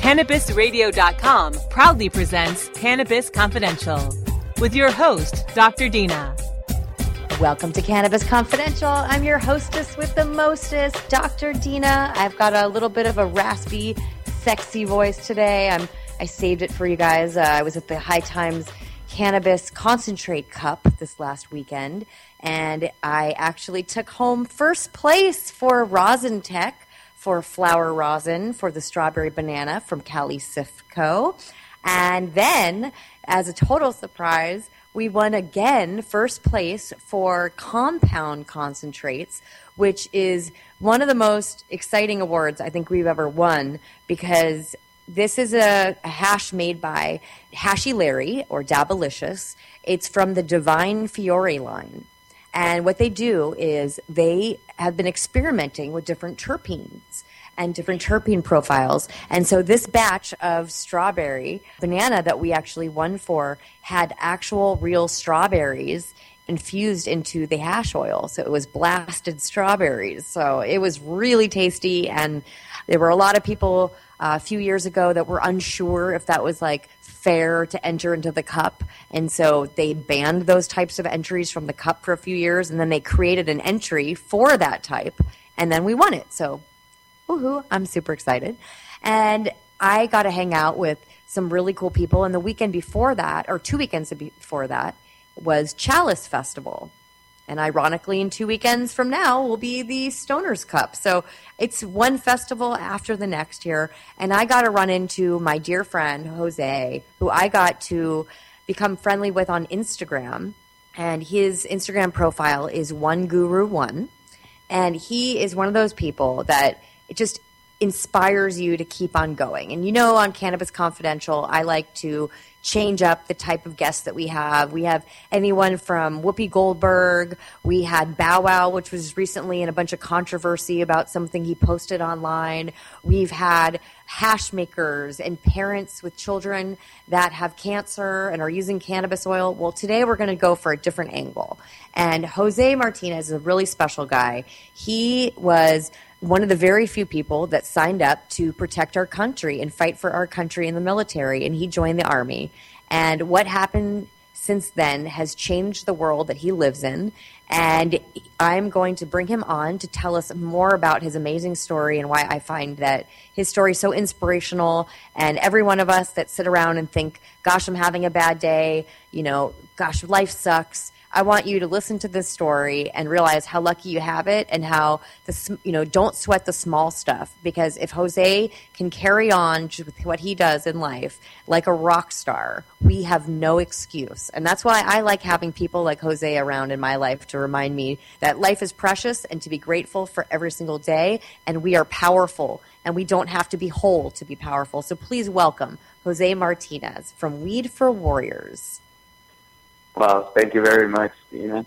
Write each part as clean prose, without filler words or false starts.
CannabisRadio.com proudly presents Cannabis Confidential with your host, Dr. Dina. Welcome to Cannabis Confidential. I'm your hostess with the mostest, Dr. Dina. I've got a little bit of a raspy, sexy voice today. I saved it for you guys. I was at the High Times Cannabis Concentrate Cup this last weekend, and I actually took home first place for Rosentech for flower rosin for the strawberry banana from Cali Sifco. And then, as a total surprise, we won again first place for Compound Concentrates, which is one of the most exciting awards I think we've ever won, because this is a hash made by Hashi Larry, or Dabalicious. It's from the Divine Fiore line. And what they do is they have been experimenting with different terpenes and different terpene profiles. And so this batch of strawberry banana that we actually won for had actual real strawberries infused into the hash oil. So it was blasted strawberries. So it was really tasty. And there were a lot of people a few years ago that were unsure if that was like fair to enter into the cup. And so they banned those types of entries from the cup for a few years. And then they created an entry for that type. And then we won it. So woohoo, I'm super excited. And I got to hang out with some really cool people. And the weekend before that, or 2 weekends before that, was Chalice Festival. And ironically, in 2 weekends from now will be the Stoner's Cup. So it's one festival after the next here. And I got to run into my dear friend, Jose, who I got to become friendly with on Instagram. And his Instagram profile is OneGuruOne. And he is one of those people that it just inspires you to keep on going. And you know, on Cannabis Confidential, I like to change up the type of guests that we have. We have anyone from Whoopi Goldberg. We had Bow Wow, which was recently in a bunch of controversy about something he posted online. We've had hash makers and parents with children that have cancer and are using cannabis oil. Well, today we're going to go for a different angle. And Jose Martinez is a really special guy. He was one of the very few people that signed up to protect our country and fight for our country in the military, and he joined the Army. And what happened since then has changed the world that he lives in, and I'm going to bring him on to tell us more about his amazing story and why I find that his story is so inspirational. And every one of us that sit around and think, gosh, I'm having a bad day, you know, gosh, life sucks, I want you to listen to this story and realize how lucky you have it, and how the, you know, don't sweat the small stuff, because if Jose can carry on with what he does in life like a rock star, we have no excuse. And that's why I like having people like Jose around in my life, to remind me that life is precious and to be grateful for every single day, and we are powerful and we don't have to be whole to be powerful. So please welcome Jose Martinez from Weed for Warriors. Well, thank you very much, Dina.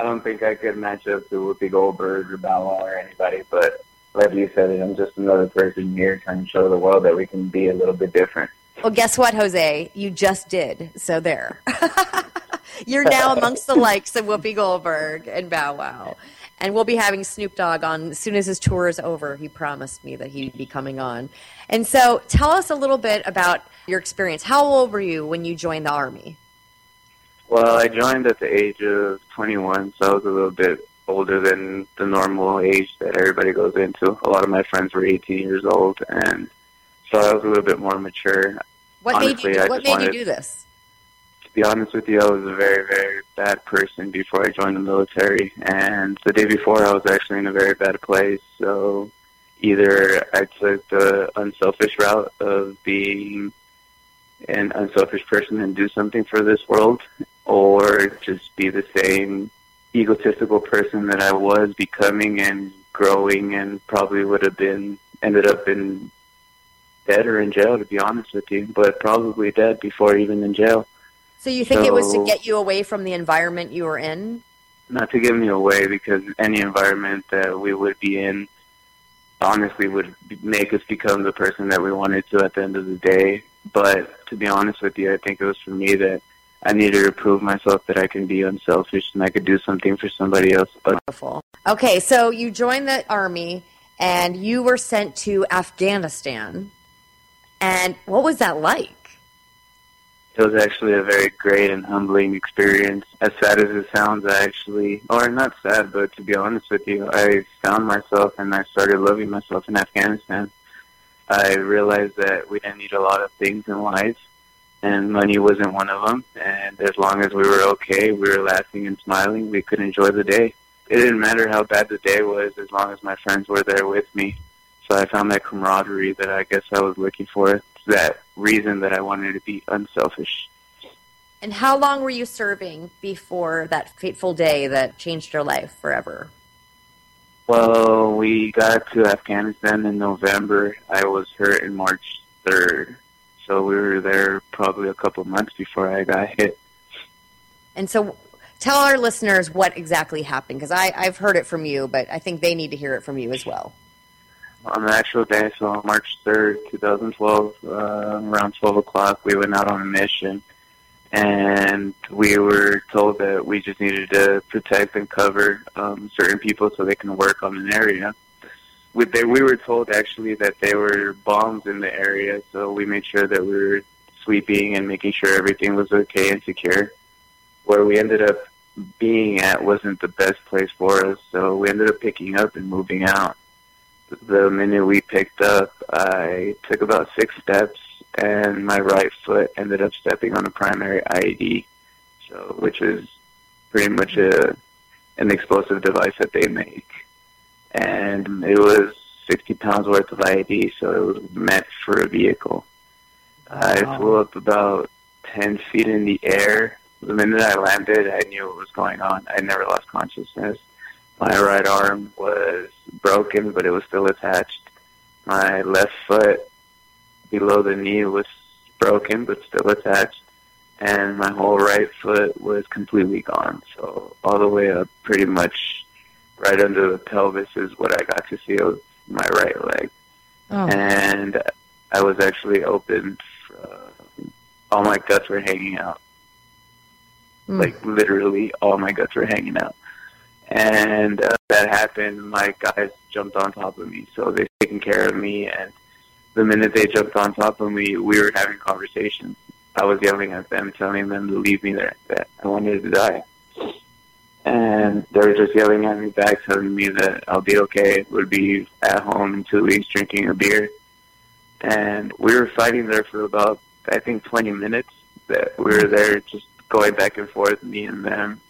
I don't think I could match up to Whoopi Goldberg or Bow Wow or anybody, but like you said, I'm just another person here trying to show the world that we can be a little bit different. Well, guess what, Jose? You just did. So there. You're now amongst the likes of Whoopi Goldberg and Bow Wow. And we'll be having Snoop Dogg on as soon as his tour is over. He promised me that he'd be coming on. And so tell us a little bit about your experience. How old were you when you joined the Army? Well, I joined at the age of 21, so I was a little bit older than the normal age that everybody goes into. A lot of my friends were 18 years old, and so I was a little bit more mature. What made you do this? To be honest with you, I was a very, very bad person before I joined the military, and the day before I was actually in a very bad place, so either I took the unselfish route of being an unselfish person and do something for this world, or just be the same egotistical person that I was becoming and growing, and probably would have ended up in dead or in jail, to be honest with you, but probably dead before even in jail. So you think it was to get you away from the environment you were in? Not to get me away, because any environment that we would be in honestly would make us become the person that we wanted to at the end of the day. But to be honest with you, I think it was for me that I needed to prove myself that I can be unselfish and I could do something for somebody else. Beautiful. Okay, so you joined the Army and you were sent to Afghanistan. And what was that like? It was actually a very great and humbling experience. As sad as it sounds, but to be honest with you, I found myself and I started loving myself in Afghanistan. I realized that we didn't need a lot of things in life, and money wasn't one of them. And as long as we were okay, we were laughing and smiling, we could enjoy the day. It didn't matter how bad the day was as long as my friends were there with me. So I found that camaraderie that I guess I was looking for. That reason that I wanted to be unselfish. And how long were you serving before that fateful day that changed your life forever? Well, we got to Afghanistan in November. I was hurt in March 3rd. So we were there probably a couple months before I got hit. And so tell our listeners what exactly happened, because I've heard it from you, but I think they need to hear it from you as well. On the actual day, so on March 3rd, 2012, around 12 o'clock, we went out on a mission, and we were told that we just needed to protect and cover certain people so they can work on an area. We were told, actually, that there were bombs in the area, so we made sure that we were sweeping and making sure everything was okay and secure. Where we ended up being at wasn't the best place for us, so we ended up picking up and moving out. The minute we picked up, I took about 6 steps, and my right foot ended up stepping on a primary IED, which is pretty much an explosive device that they make. And it was 60 pounds worth of IED, so it was meant for a vehicle. Wow. I flew up about 10 feet in the air. The minute I landed, I knew what was going on. I never lost consciousness. My right arm was broken, but it was still attached. My left foot below the knee was broken, but still attached. And my whole right foot was completely gone. So all the way up, pretty much right under the pelvis is what I got to see of my right leg. Oh. And I was actually open. All my guts were hanging out. Mm. Like, literally, all my guts were hanging out. And that happened, my guys jumped on top of me. So they're taking care of me, and the minute they jumped on top of me, we were having conversations. I was yelling at them, telling them to leave me there, that I wanted to die. And they were just yelling at me back, telling me that I'll be okay, would be at home in 2 weeks drinking a beer. And we were fighting there for about, I think, 20 minutes. That we were there just going back and forth, me and them.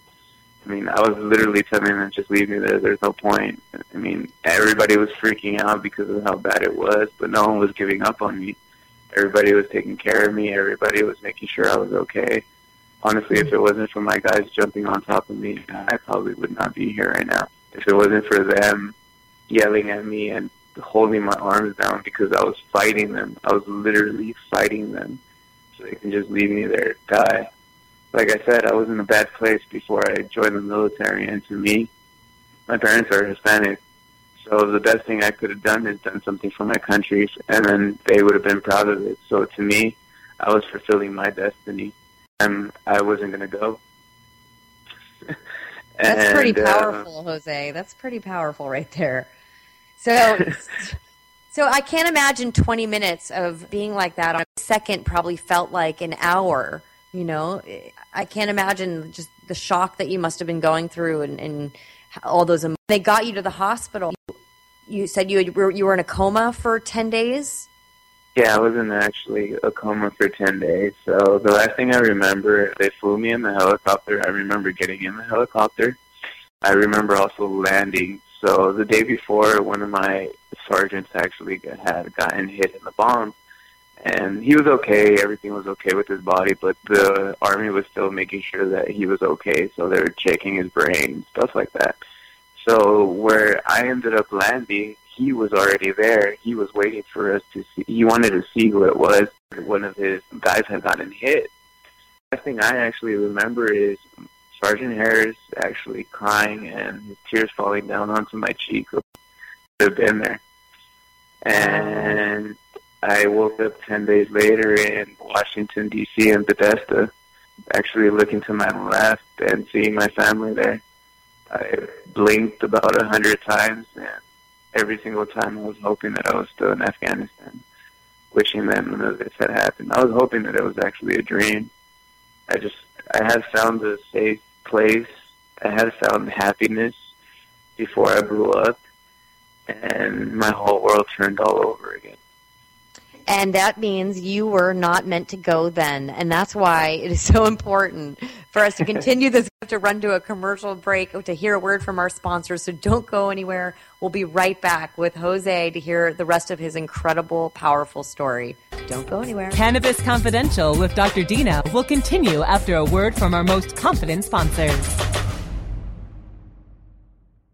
I mean, I was literally telling them, just leave me there. There's no point. I mean, everybody was freaking out because of how bad it was, but no one was giving up on me. Everybody was taking care of me. Everybody was making sure I was okay. Honestly, if it wasn't for my guys jumping on top of me, I probably would not be here right now. If it wasn't for them yelling at me and holding my arms down because I was fighting them. I was literally fighting them so they can just leave me there, die. Like I said, I was in a bad place before I joined the military, and to me, my parents are Hispanic, so the best thing I could have done is done something for my country, and then they would have been proud of it. So to me, I was fulfilling my destiny, and I wasn't going to go. That's pretty powerful, Jose. That's pretty powerful right there. So I can't imagine 20 minutes of being like that. On a second probably felt like an hour. You know, I can't imagine just the shock that you must have been going through and all those emotions. They got you to the hospital. You said you were in a coma for 10 days? Yeah, I was in actually a coma for 10 days. So the last thing I remember, they flew me in the helicopter. I remember getting in the helicopter. I remember also landing. So the day before, one of my sergeants actually had gotten hit in the bomb. And he was okay, everything was okay with his body, but the Army was still making sure that he was okay, so they were checking his brain, stuff like that. So where I ended up landing, he was already there. He was waiting for us to see. He wanted to see who it was. One of his guys had gotten hit. The last thing I actually remember is Sergeant Harris actually crying and his tears falling down onto my cheek. I've been there. And I woke up 10 days later in Washington, D.C. in Bethesda, actually looking to my left and seeing my family there. I blinked about 100 times, and every single time I was hoping that I was still in Afghanistan, wishing that none of this had happened. I was hoping that it was actually a dream. I had found a safe place. I had found happiness before I blew up, and my whole world turned all over again. And that means you were not meant to go then, and that's why it is so important for us to continue this. We have to run to a commercial break to hear a word from our sponsors, so don't go anywhere. We'll be right back with Jose to hear the rest of his incredible, powerful story. Don't go anywhere. Cannabis Confidential with Dr. Dina will continue after a word from our most confident sponsors.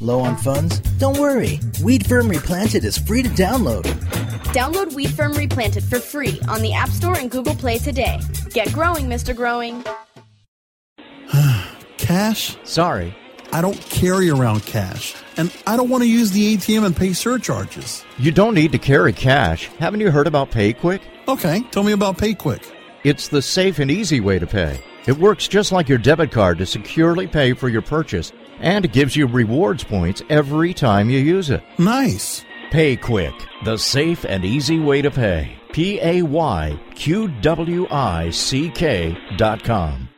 Low on funds? Don't worry. Weed Firm Replanted is free to download. Download Weed Firm Replanted for free on the App Store and Google Play today. Get growing, Mr. Growing. Cash? Sorry. I don't carry around cash, and I don't want to use the ATM and pay surcharges. You don't need to carry cash. Haven't you heard about PayQuick? Okay, tell me about PayQuick. It's the safe and easy way to pay. It works just like your debit card to securely pay for your purchase, and it gives you rewards points every time you use it. Nice. PayQuick, the safe and easy way to pay. PayQuick.com.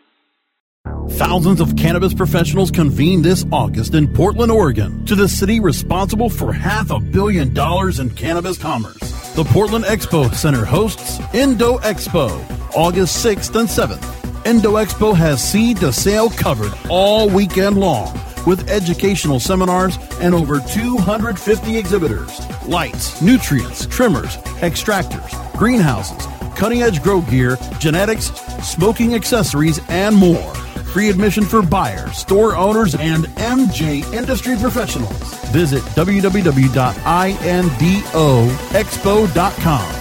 Thousands of cannabis professionals convene this August in Portland, Oregon, to the city responsible for $500 million in cannabis commerce. The Portland Expo Center hosts Indo Expo, August 6th and 7th. Indo Expo has seed to sale covered all weekend long, with educational seminars and over 250 exhibitors. Lights, nutrients, trimmers, extractors, greenhouses, cutting-edge grow gear, genetics, smoking accessories, and more. Free admission for buyers, store owners, and MJ industry professionals. Visit www.indoexpo.com.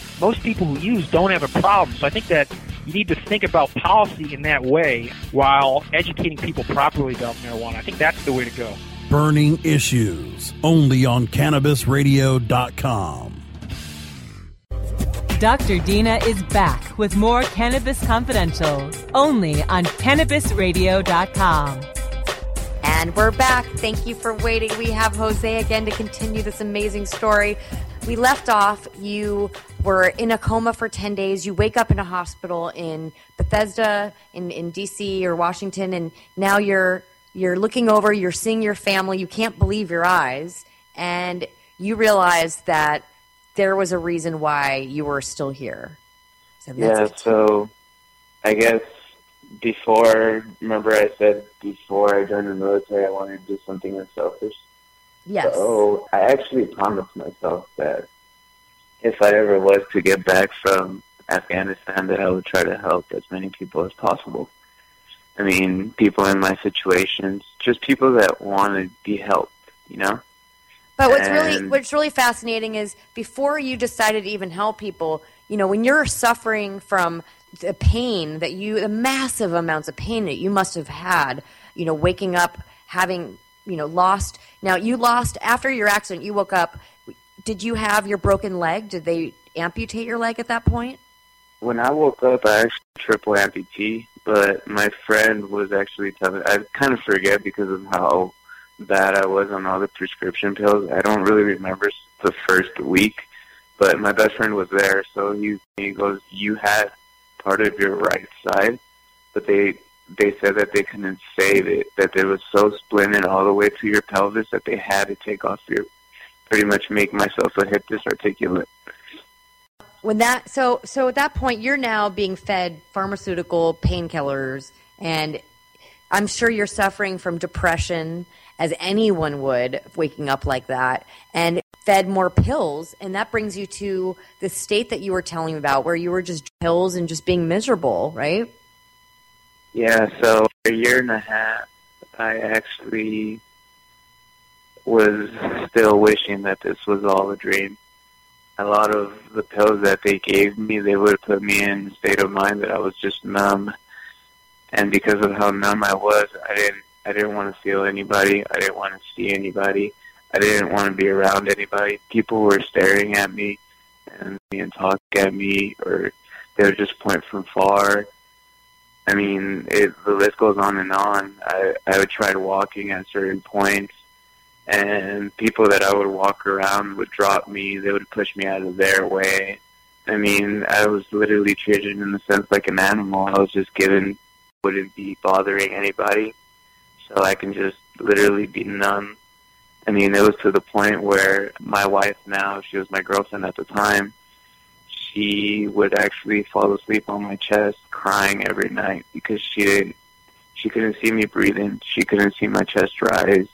most people who use don't have a problem. So I think that you need to think about policy in that way while educating people properly about marijuana. I think that's the way to go. Burning Issues, only on CannabisRadio.com. Dr. Dina is back with more Cannabis Confidential, only on CannabisRadio.com. And we're back. Thank you for waiting. We have Jose again to continue this amazing story. We left off, you were in a coma for 10 days. You wake up in a hospital in Bethesda, in D.C. or Washington, and now you're looking over, you're seeing your family, you can't believe your eyes, and you realize that there was a reason why you were still here. So so I guess before I joined the military, I wanted to do something unselfish. Yes. So I actually promised myself that if I ever was to get back from Afghanistan, that I would try to help as many people as possible. I mean, people in my situations, just people that want to be helped, you know? But what's really fascinating is before you decided to even help people, you know, when you're suffering from the pain that the massive amounts of pain that you must have had, you know, waking up, having you know, lost. Now, you lost after your accident. You woke up. Did you have your broken leg? Did they amputate your leg at that point? When I woke up, I actually triple amputee, but my friend was actually telling me, I kind of forget because of how bad I was on all the prescription pills. I don't really remember the first week, but my best friend was there, so he goes, you had part of your right side, but they said that they couldn't save it, that it was so splinted all the way to your pelvis that they had to take off your, pretty much make myself a hip disarticulate. When that so at that point, you're now being fed pharmaceutical painkillers, and I'm sure you're suffering from depression, as anyone would, waking up like that, and fed more pills, and that brings you to the state that you were telling me about, where you were just pills and just being miserable, right? Yeah, so a year and a half, I actually was still wishing that this was all a dream. A lot of the pills that they gave me, they would have put me in a state of mind that I was just numb. And because of how numb I was, I didn't want to feel anybody. I didn't want to see anybody. I didn't want to be around anybody. People were staring at me and talking at me, or they would just point from far. I mean, the list goes on and on. I would try walking at certain points, and people that I would walk around would drop me. They would push me out of their way. I mean, I was literally treated in a sense like an animal. I was just given, wouldn't be bothering anybody, so I can just literally be numb. I mean, it was to the point where my wife now, she was my girlfriend at the time, she would actually fall asleep on my chest crying every night because she couldn't see me breathing. She couldn't see my chest rise.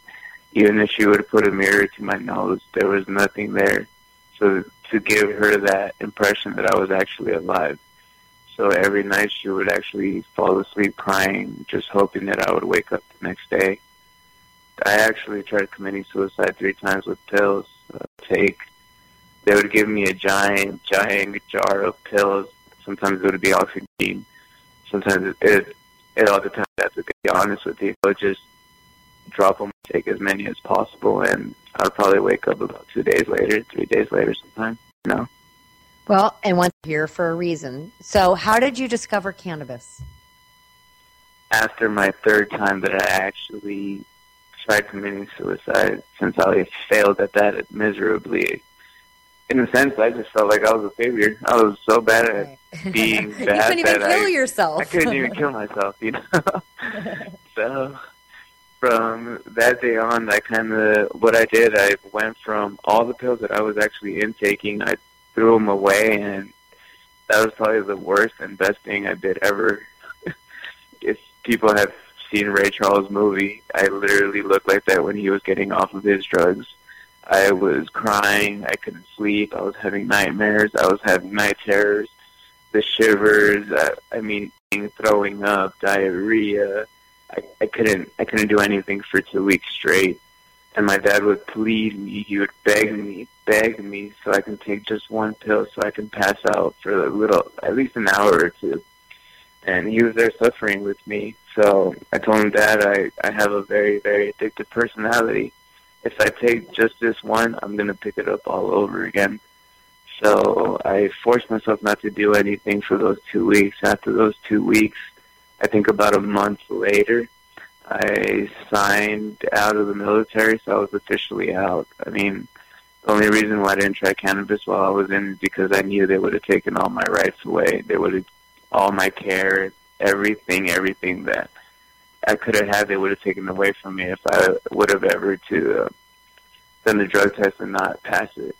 Even if she would have put a mirror to my nose, there was nothing there. So to give her that impression that I was actually alive. So every night she would actually fall asleep crying, just hoping that I would wake up the next day. I actually tried committing suicide 3 times with pills I would take. They would give me a giant jar of pills. Sometimes it would be oxygen. Sometimes it all depends. I have to be honest with you. I would just drop them, take as many as possible, and I would probably wake up about 3 days later sometime. No. Well, and once here for a reason. So how did you discover cannabis? After my 3rd time that I actually tried committing suicide, since I failed at that miserably. In a sense, I just felt like I was a failure. I was so bad at being bad. You couldn't even kill yourself. I couldn't even kill myself, you know. So from that day on, I kind of, what I did, I went from all the pills that I was actually intaking, I threw them away, and that was probably the worst and best thing I did ever. If people have seen Ray Charles' movie, I literally looked like that when he was getting off of his drugs. I was crying, I couldn't sleep, I was having nightmares, I was having night terrors, the shivers, I mean, throwing up, diarrhea. I couldn't do anything for 2 weeks straight. And my dad would plead me, he would beg me so I can take just one pill so I can pass out for at least an hour or two. And he was there suffering with me. So I told him, Dad, I have a very, very addictive personality. If I take just this one, I'm going to pick it up all over again. So I forced myself not to do anything for those 2 weeks. After those 2 weeks, I think about a month later, I signed out of the military, so I was officially out. I mean, the only reason why I didn't try cannabis while I was in is because I knew they would have taken all my rights away. They would have, all my care, everything that I could have had, they would have taken away from me if I would have ever done the drug test and not pass it.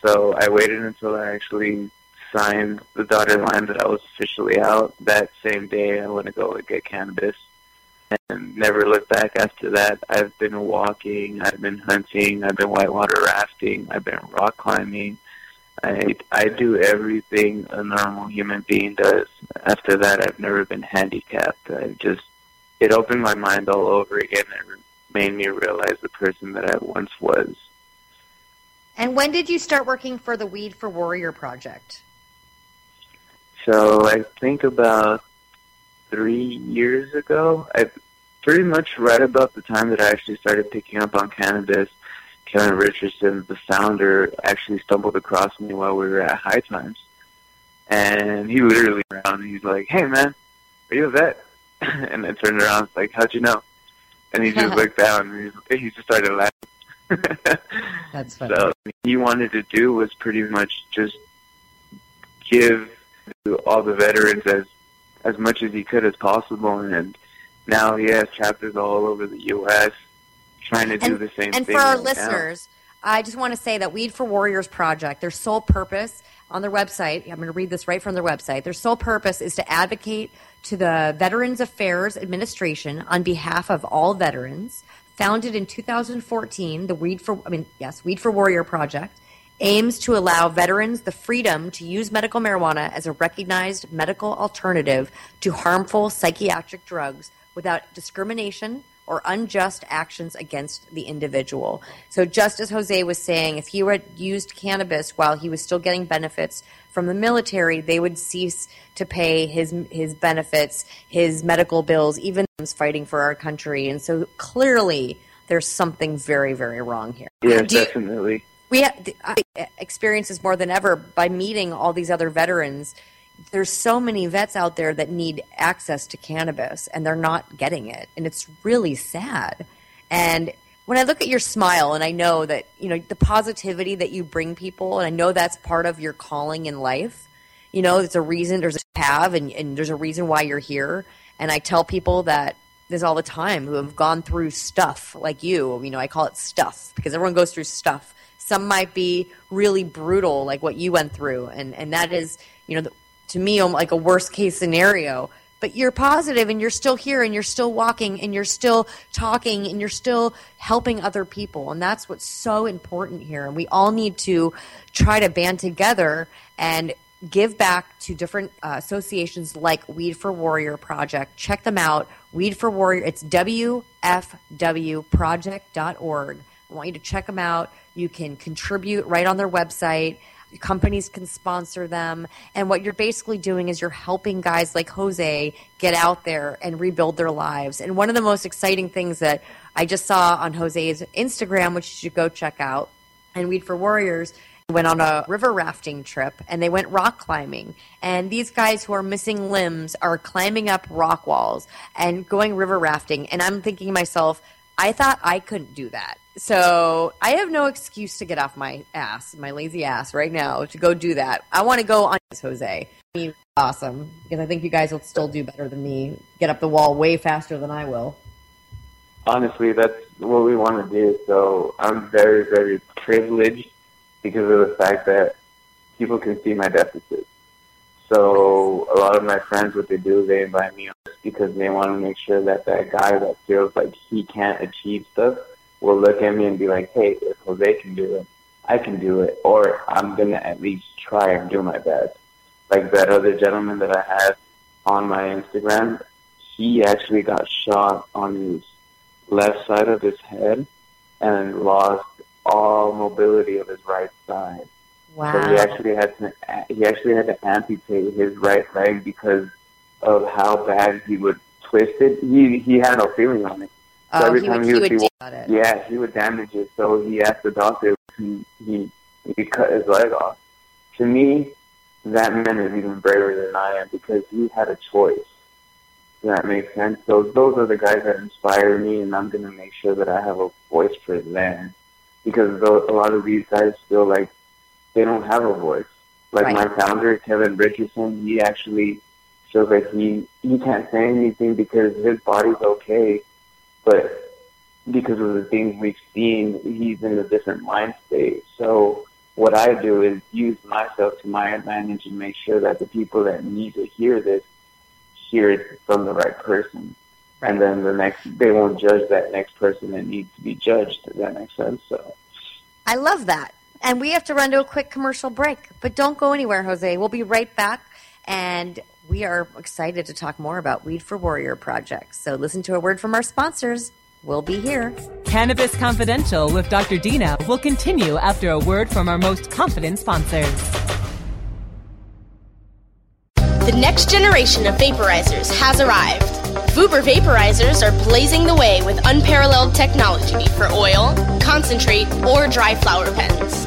So I waited until I actually signed the dotted line that I was officially out. That same day, I went to go and get cannabis and never looked back after that. I've been walking, I've been hunting, I've been whitewater rafting, I've been rock climbing. I do everything a normal human being does. After that, I've never been handicapped. It opened my mind all over again and made me realize the person that I once was. And when did you start working for the Weed for Warrior Project? So I think about 3 years ago. I pretty much right about the time that I actually started picking up on cannabis, Kevin Richardson, the founder, actually stumbled across me while we were at High Times. And he literally around, he's like, "Hey, man, are you a vet?" And I turned around, and was like, "How'd you know?" And he just looked down, and he just started laughing. That's funny. So what he wanted to do was pretty much just give to all the veterans as much as he could as possible. And now he has chapters all over the U.S. trying to do the same thing. And for our listeners, I just want to say that Weed for Warriors Project, their sole purpose on their website, I'm going to read this right from their website, their sole purpose is to advocate to the Veterans Affairs Administration on behalf of all veterans. Founded in 2014, the Weed for Warrior Project aims to allow veterans the freedom to use medical marijuana as a recognized medical alternative to harmful psychiatric drugs without discrimination or unjust actions against the individual. So just as Jose was saying, if he had used cannabis while he was still getting benefits from the military, they would cease to pay his benefits, his medical bills, even fighting for our country. And so clearly there's something very, very wrong here. Yeah, definitely. We have experiences more than ever by meeting all these other veterans. There's so many vets out there that need access to cannabis, and they're not getting it, and it's really sad. And when I look at your smile, and I know that, you know, the positivity that you bring people, and I know that's part of your calling in life. You know, there's a reason, there's a path, and there's a reason why you're here. And I tell people that this all the time who have gone through stuff like you. You know, I call it stuff because everyone goes through stuff. Some might be really brutal, like what you went through, and that is, you know, to me, like a worst-case scenario. But you're positive, and you're still here, and you're still walking, and you're still talking, and you're still helping other people. And that's what's so important here. And we all need to try to band together and give back to different associations like Weed for Warrior Project. Check them out, Weed for Warrior. It's wfwproject.org. I want you to check them out. You can contribute right on their website. Companies can sponsor them. And what you're basically doing is you're helping guys like Jose get out there and rebuild their lives. And one of the most exciting things that I just saw on Jose's Instagram, which you should go check out, and Weed for Warriors went on a river rafting trip, and they went rock climbing. And these guys who are missing limbs are climbing up rock walls and going river rafting. And I'm thinking to myself, I thought I couldn't do that. So I have no excuse to get off my ass, my lazy ass right now to go do that. I want to go on this, Jose. I mean, awesome. Because I think you guys will still do better than me. Get up the wall way faster than I will. Honestly, that's what we want to do. So I'm very, very privileged because of the fact that people can see my deficits. So a lot of my friends, what they do, they invite me on because they want to make sure that that guy that feels like he can't achieve stuff will look at me and be like, "Hey, if Jose can do it, I can do it, or I'm going to at least try and do my best." Like that other gentleman that I had on my Instagram, he actually got shot on his left side of his head and lost all mobility of his right side. Wow. So he actually had to amputate his right leg because of how bad he would twist it. He had no feeling on it. So every time he would yeah, he would damage it. So he asked the doctor if he cut his leg off. To me, that man is even braver than I am because he had a choice. Does that make sense? So those are the guys that inspire me, and I'm going to make sure that I have a voice for them because a lot of these guys feel like they don't have a voice. Like right. My founder, Kevin Richardson, he actually feels like he can't say anything because his body's okay. But because of the things we've seen, he's in a different mind state. So what I do is use myself to my advantage and make sure that the people that need to hear this, hear it from the right person. Right. And then they won't judge that next person that needs to be judged. Does that make sense? So I love that. And we have to run to a quick commercial break. But don't go anywhere, Jose. We'll be right back. And we are excited to talk more about Weed for Warrior projects. So listen to a word from our sponsors. We'll be here. Cannabis Confidential with Dr. Dina will continue after a word from our most confident sponsors. The next generation of vaporizers has arrived. Vuber vaporizers are blazing the way with unparalleled technology for oil, concentrate, or dry flower pens.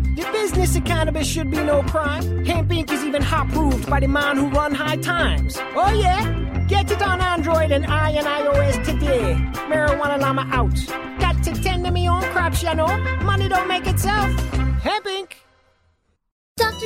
The business of cannabis should be no crime. Hemp Inc. is even hot-proofed by the man who run High Times. Oh yeah? Get it on Android and iOS today. Marijuana Llama out. Got to tend to me own crops, you know. Money don't make itself. Hemp Inc. Dr.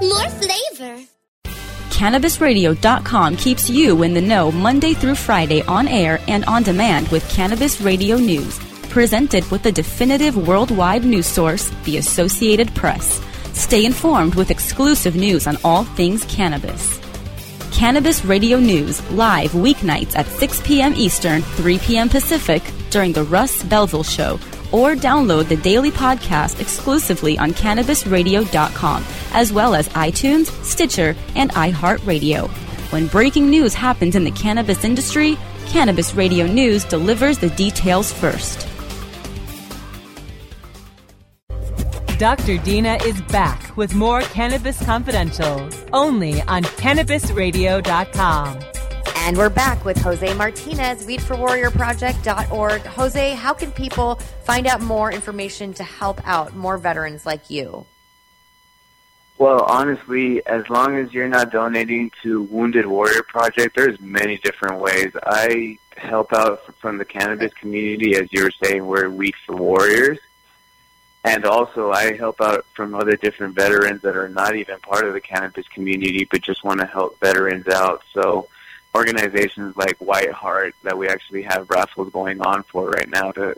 More flavor. CannabisRadio.com keeps you in the know Monday through Friday on air and on demand with Cannabis Radio News, presented with the definitive worldwide news source, the Associated Press. Stay informed with exclusive news on all things cannabis. Cannabis Radio News, live weeknights at 6 p.m. Eastern, 3 p.m. Pacific, during the Russ Belville Show. Or download the daily podcast exclusively on CannabisRadio.com, as well as iTunes, Stitcher, and iHeartRadio. When breaking news happens in the cannabis industry, Cannabis Radio News delivers the details first. Dr. Dina is back with more Cannabis Confidential, only on CannabisRadio.com. And we're back with Jose Martinez, WeedForWarriorProject.org. Jose, how can people find out more information to help out more veterans like you? Well, honestly, as long as you're not donating to Wounded Warrior Project, there's many different ways. I help out from the cannabis community, as you were saying, we're Weed for Warriors. And also, I help out from other different veterans that are not even part of the cannabis community, but just want to help veterans out. So organizations like White Heart that we actually have raffles going on for right now to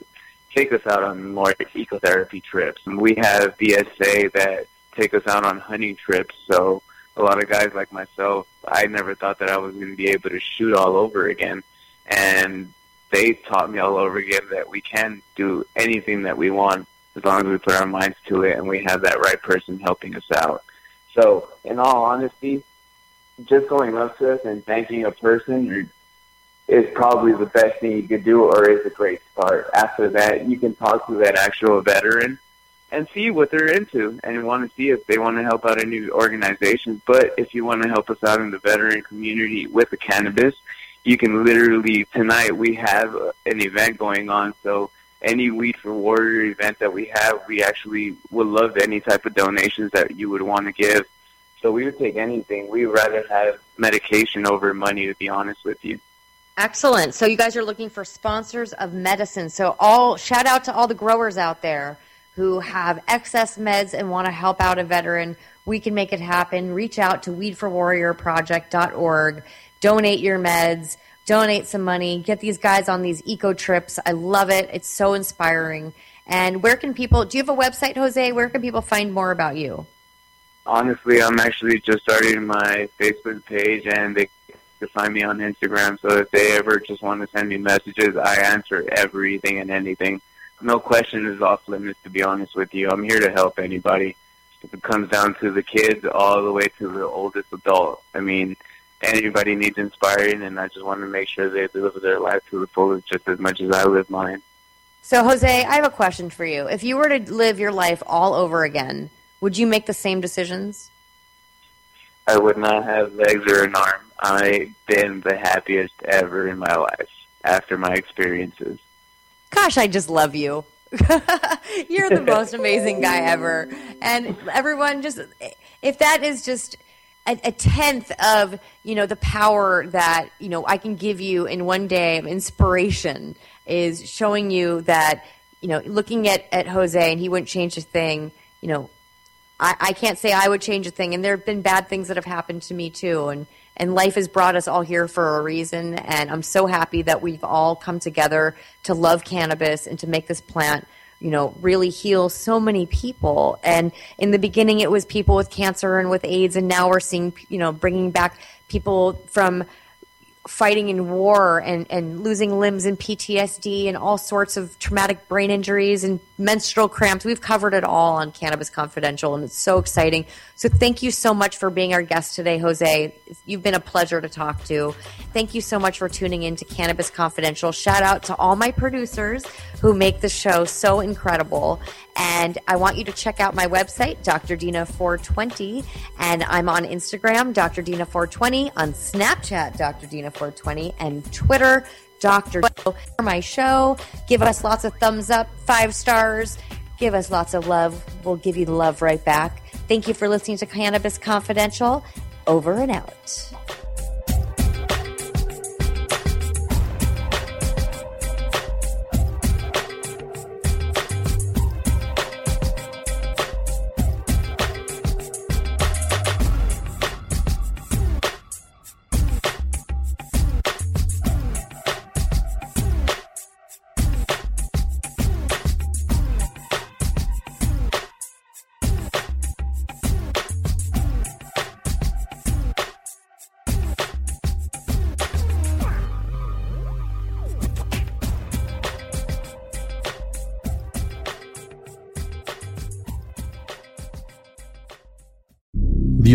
take us out on more ecotherapy trips. And we have BSA that take us out on hunting trips. So a lot of guys like myself, I never thought that I was going to be able to shoot all over again. And they taught me all over again that we can do anything that we want as long as we put our minds to it and we have that right person helping us out. So in all honesty, just going up to us and thanking a person is probably the best thing you could do, or is a great start. After that, you can talk to that actual veteran and see what they're into and want to see if they want to help out a new organization. But if you want to help us out in the veteran community with the cannabis, you can literally, tonight we have an event going on, so any Weed for Warrior event that we have, we actually would love any type of donations that you would want to give. So we would take anything. We would rather have medication over money, to be honest with you. Excellent. So you guys are looking for sponsors of medicine. So all shout out to all the growers out there who have excess meds and want to help out a veteran. We can make it happen. Reach out to weedforwarriorproject.org. Donate your meds. Donate some money. Get these guys on these eco trips. I love it. It's so inspiring. And where can people – do you have a website, Jose? Where can people find more about you? Honestly, I'm actually just starting my Facebook page, and they can find me on Instagram. So if they ever just want to send me messages, I answer everything and anything. No question is off limits, to be honest with you. I'm here to help anybody. If it comes down to the kids all the way to the oldest adult. I mean, anybody needs inspiring, and I just want to make sure they live their life to the fullest just as much as I live mine. So, Jose, I have a question for you. If you were to live your life all over again, would you make the same decisions? I would not have legs or an arm. I've been the happiest ever in my life after my experiences. Gosh, I just love you. You're the most amazing guy ever. And everyone, just if that is just a tenth of, you know, the power that, you know, I can give you in one day of inspiration is showing you that, you know, looking at Jose and he wouldn't change a thing, you know, I can't say I would change a thing. And there have been bad things that have happened to me too. And life has brought us all here for a reason. And I'm so happy that we've all come together to love cannabis and to make this plant, you know, really heal so many people. And in the beginning, it was people with cancer and with AIDS. And now we're seeing, you know, bringing back people from fighting in war and losing limbs and PTSD and all sorts of traumatic brain injuries and menstrual cramps. We've covered it all on Cannabis Confidential, and it's so exciting. So thank you so much for being our guest today, Jose. You've been a pleasure to talk to. Thank you so much for tuning in to Cannabis Confidential. Shout out to all my producers who make the show so incredible. And I want you to check out my website, Dr. Dina420. And I'm on Instagram, Dr. Dina420, on Snapchat, Dr. Dina420, and Twitter, Dr. For my show. Give us lots of thumbs up, 5 stars. Give us lots of love. We'll give you the love right back. Thank you for listening to Cannabis Confidential. Over and out. The